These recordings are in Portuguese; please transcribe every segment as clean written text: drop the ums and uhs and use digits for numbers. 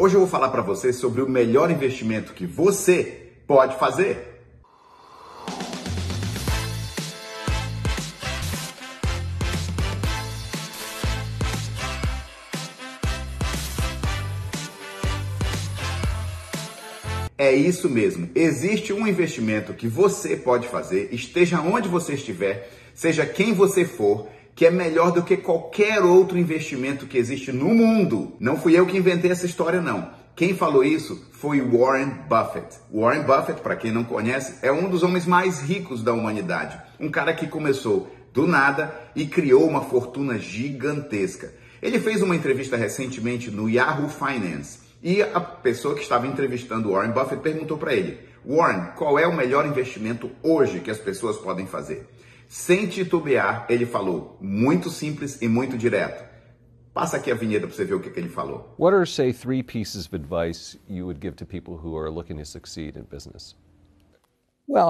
Hoje eu vou falar para você sobre o melhor investimento que você pode fazer. É isso mesmo, existe um investimento que você pode fazer, esteja onde você estiver, seja quem você for, que é melhor do que qualquer outro investimento que existe no mundo. Não fui eu que inventei essa história, não. Quem falou isso foi Warren Buffett. Warren Buffett, para quem não conhece, é um dos homens mais ricos da humanidade. Um cara que começou do nada e criou uma fortuna gigantesca. Ele fez uma entrevista recentemente no Yahoo Finance e a pessoa que estava entrevistando Warren Buffett perguntou para ele: Warren, qual é o melhor investimento hoje que as pessoas podem fazer? Sem titubear, ele falou, muito simples e muito direto. Passa aqui a vinheta para você ver o que ele falou. What are, say, three pieces of advice you would give to people who are looking to succeed in business? Well,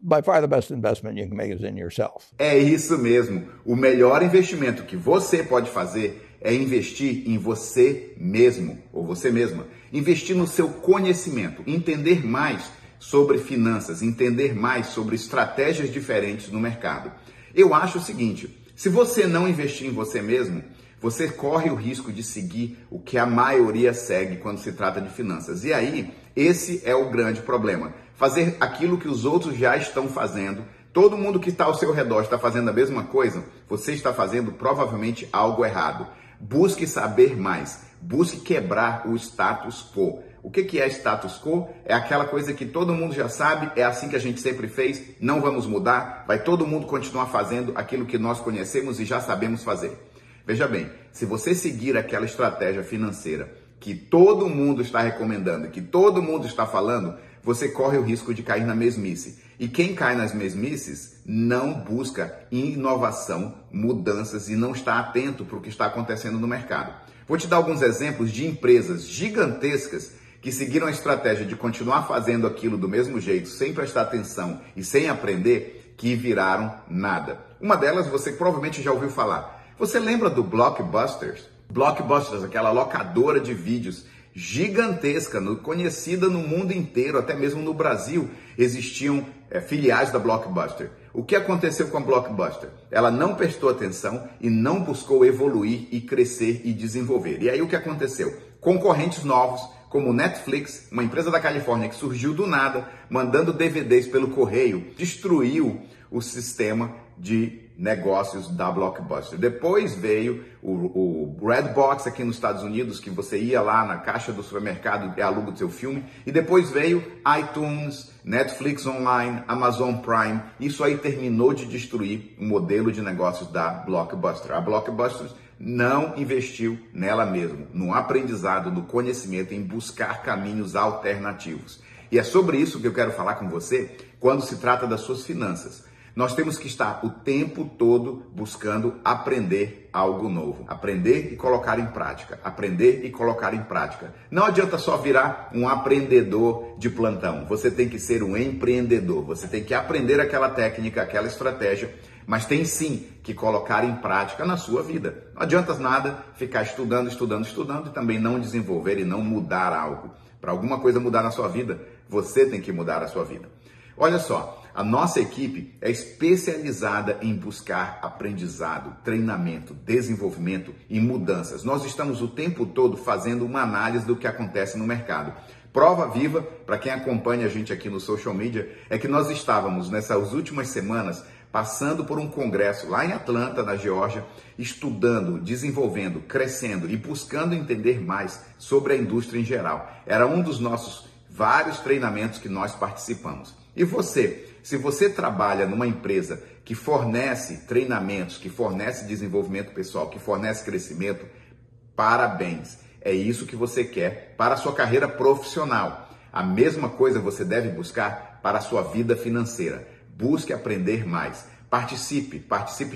by far the best investment you can make is in yourself. É isso mesmo. O melhor investimento que você pode fazer é investir em você mesmo ou você mesma. Investir no seu conhecimento, entender mais sobre finanças, entender mais sobre estratégias diferentes no mercado. Eu acho o seguinte, se você não investir em você mesmo, você corre o risco de seguir o que a maioria segue quando se trata de finanças. E aí, esse é o grande problema. Fazer aquilo que os outros já estão fazendo, todo mundo que está ao seu redor está fazendo a mesma coisa, você está fazendo provavelmente algo errado. Busque saber mais, busque quebrar o status quo. O que é status quo? É aquela coisa que todo mundo já sabe, é assim que a gente sempre fez, não vamos mudar, vai todo mundo continuar fazendo aquilo que nós conhecemos e já sabemos fazer. Veja bem, se você seguir aquela estratégia financeira que todo mundo está recomendando, que todo mundo está falando, você corre o risco de cair na mesmice. E quem cai nas mesmices não busca inovação, mudanças e não está atento para o que está acontecendo no mercado. Vou te dar alguns exemplos de empresas gigantescas que seguiram a estratégia de continuar fazendo aquilo do mesmo jeito, sem prestar atenção e sem aprender, que viraram nada. Uma delas você provavelmente já ouviu falar. Você lembra do Blockbuster? Blockbuster, aquela locadora de vídeos gigantesca, conhecida no mundo inteiro, até mesmo no Brasil, existiam filiais da Blockbuster. O que aconteceu com a Blockbuster? Ela não prestou atenção e não buscou evoluir e crescer e desenvolver. E aí o que aconteceu? Concorrentes novos, como Netflix, uma empresa da Califórnia que surgiu do nada, mandando DVDs pelo correio, destruiu o sistema de negócios da Blockbuster. Depois veio o Redbox aqui nos Estados Unidos, que você ia lá na caixa do supermercado e aluga o seu filme. E depois veio iTunes, Netflix Online, Amazon Prime. Isso aí terminou de destruir o modelo de negócios da Blockbuster. A Blockbuster não investiu nela mesma, no aprendizado, no conhecimento, em buscar caminhos alternativos. E é sobre isso que eu quero falar com você quando se trata das suas finanças. Nós temos que estar o tempo todo buscando aprender algo novo. Aprender e colocar em prática. Aprender e colocar em prática. Não adianta só virar um aprendedor de plantão. Você tem que ser um empreendedor. Você tem que aprender aquela técnica, aquela estratégia, mas tem sim que colocar em prática na sua vida. Não adianta nada ficar estudando e também não desenvolver e não mudar algo. Para alguma coisa mudar na sua vida, você tem que mudar a sua vida. Olha só, a nossa equipe é especializada em buscar aprendizado, treinamento, desenvolvimento e mudanças. Nós estamos o tempo todo fazendo uma análise do que acontece no mercado. Prova viva, para quem acompanha a gente aqui no social media, é que nós estávamos nessas últimas semanas passando por um congresso lá em Atlanta, na Geórgia, estudando, desenvolvendo, crescendo e buscando entender mais sobre a indústria em geral. Era um dos nossos vários treinamentos que nós participamos. E você? Se você trabalha numa empresa que fornece treinamentos, que fornece desenvolvimento pessoal, que fornece crescimento, parabéns. É isso que você quer para a sua carreira profissional. A mesma coisa você deve buscar para a sua vida financeira. Busque aprender mais. Participe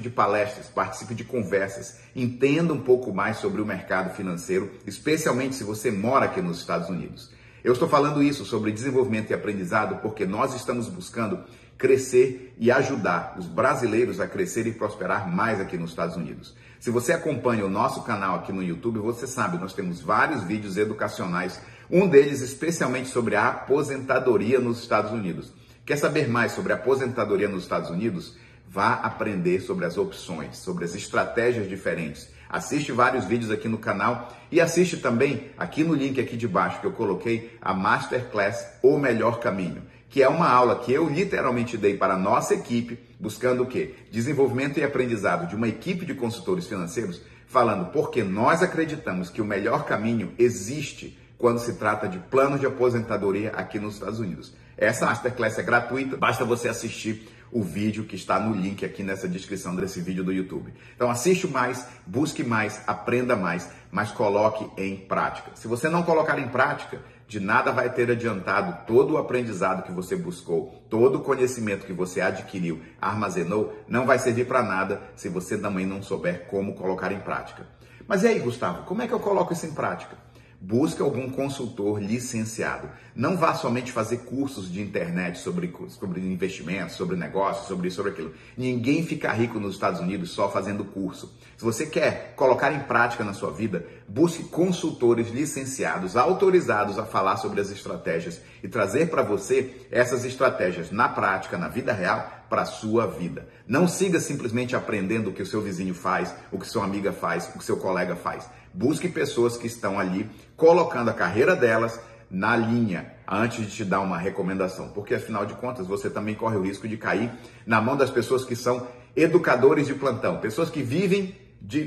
de palestras, participe de conversas, entenda um pouco mais sobre o mercado financeiro, especialmente se você mora aqui nos Estados Unidos. Eu estou falando isso sobre desenvolvimento e aprendizado porque nós estamos buscando crescer e ajudar os brasileiros a crescer e prosperar mais aqui nos Estados Unidos. Se você acompanha o nosso canal aqui no YouTube, você sabe, nós temos vários vídeos educacionais, um deles especialmente sobre a aposentadoria nos Estados Unidos. Quer saber mais sobre a aposentadoria nos Estados Unidos? Vá aprender sobre as opções, sobre as estratégias diferentes. Assiste vários vídeos aqui no canal e assiste também aqui no link aqui de baixo que eu coloquei a Masterclass O Melhor Caminho, que é uma aula que eu literalmente dei para a nossa equipe, buscando o quê? Desenvolvimento e aprendizado de uma equipe de consultores financeiros, falando porque nós acreditamos que o melhor caminho existe quando se trata de planos de aposentadoria aqui nos Estados Unidos. Essa Masterclass é gratuita, basta você assistir o vídeo que está no link aqui nessa descrição desse vídeo do YouTube. Então assiste mais, busque mais, aprenda mais, mas coloque em prática. Se você não colocar em prática, de nada vai ter adiantado todo o aprendizado que você buscou, todo o conhecimento que você adquiriu, armazenou, não vai servir para nada se você também não souber como colocar em prática. Mas e aí, Gustavo, como é que eu coloco isso em prática? Busca algum consultor licenciado. Não vá somente fazer cursos de internet sobre investimentos, sobre negócios, sobre isso, sobre aquilo. Ninguém fica rico nos Estados Unidos só fazendo curso. Se você quer colocar em prática na sua vida, busque consultores licenciados, autorizados a falar sobre as estratégias e trazer para você essas estratégias na prática, na vida real, para a sua vida. Não siga simplesmente aprendendo o que o seu vizinho faz, o que sua amiga faz, o que seu colega faz. Busque pessoas que estão ali colocando a carreira delas na linha antes de te dar uma recomendação, porque afinal de contas você também corre o risco de cair na mão das pessoas que são educadores de plantão, pessoas que vivem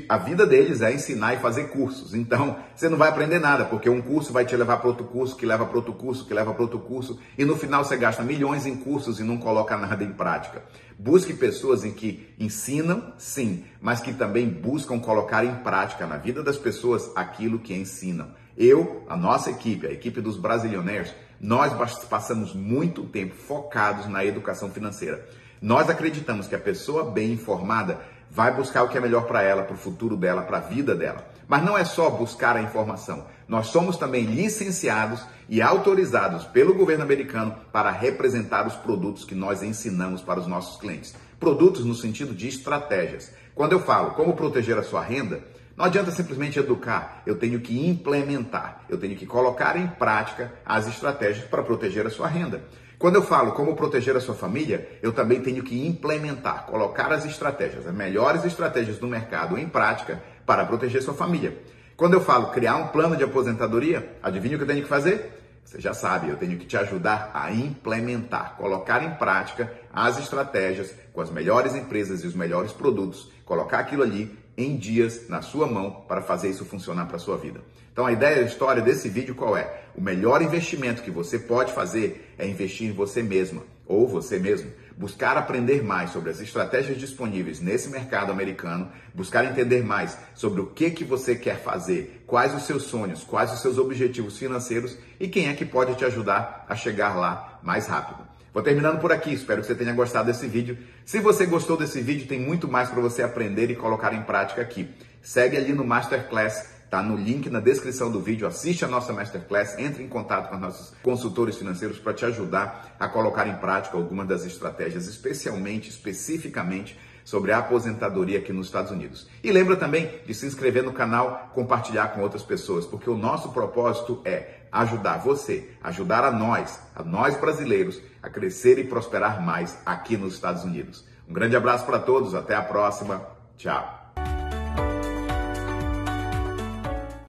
a vida deles é ensinar e fazer cursos. Então, você não vai aprender nada, porque um curso vai te levar para outro curso, que leva para outro curso, que leva para outro curso, e no final você gasta milhões em cursos e não coloca nada em prática. Busque pessoas em que ensinam, sim, mas que também buscam colocar em prática na vida das pessoas aquilo que ensinam. Eu, a nossa equipe, a equipe dos brasilionários, nós passamos muito tempo focados na educação financeira. Nós acreditamos que a pessoa bem informada vai buscar o que é melhor para ela, para o futuro dela, para a vida dela. Mas não é só buscar a informação. Nós somos também licenciados e autorizados pelo governo americano para representar os produtos que nós ensinamos para os nossos clientes. Produtos no sentido de estratégias. Quando eu falo como proteger a sua renda, não adianta simplesmente educar. Eu tenho que implementar. Eu tenho que colocar em prática as estratégias para proteger a sua renda. Quando eu falo como proteger a sua família, eu também tenho que implementar, colocar as estratégias, as melhores estratégias do mercado em prática para proteger sua família. Quando eu falo criar um plano de aposentadoria, adivinha o que eu tenho que fazer? Você já sabe, eu tenho que te ajudar a implementar, colocar em prática as estratégias com as melhores empresas e os melhores produtos, colocar aquilo ali em dias na sua mão para fazer isso funcionar para a sua vida. Então a ideia e a história desse vídeo qual é? O melhor investimento que você pode fazer é investir em você mesma ou você mesmo. Buscar aprender mais sobre as estratégias disponíveis nesse mercado americano, buscar entender mais sobre o que você quer fazer, quais os seus sonhos, quais os seus objetivos financeiros e quem é que pode te ajudar a chegar lá mais rápido. Vou terminando por aqui, espero que você tenha gostado desse vídeo. Se você gostou desse vídeo, tem muito mais para você aprender e colocar em prática aqui. Segue ali no Masterclass, tá no link na descrição do vídeo, assiste a nossa Masterclass, entre em contato com os nossos consultores financeiros para te ajudar a colocar em prática algumas das estratégias, especificamente, sobre a aposentadoria aqui nos Estados Unidos. E lembra também de se inscrever no canal, compartilhar com outras pessoas, porque o nosso propósito é ajudar você, ajudar a nós brasileiros, a crescer e prosperar mais aqui nos Estados Unidos. Um grande abraço para todos, até a próxima, tchau!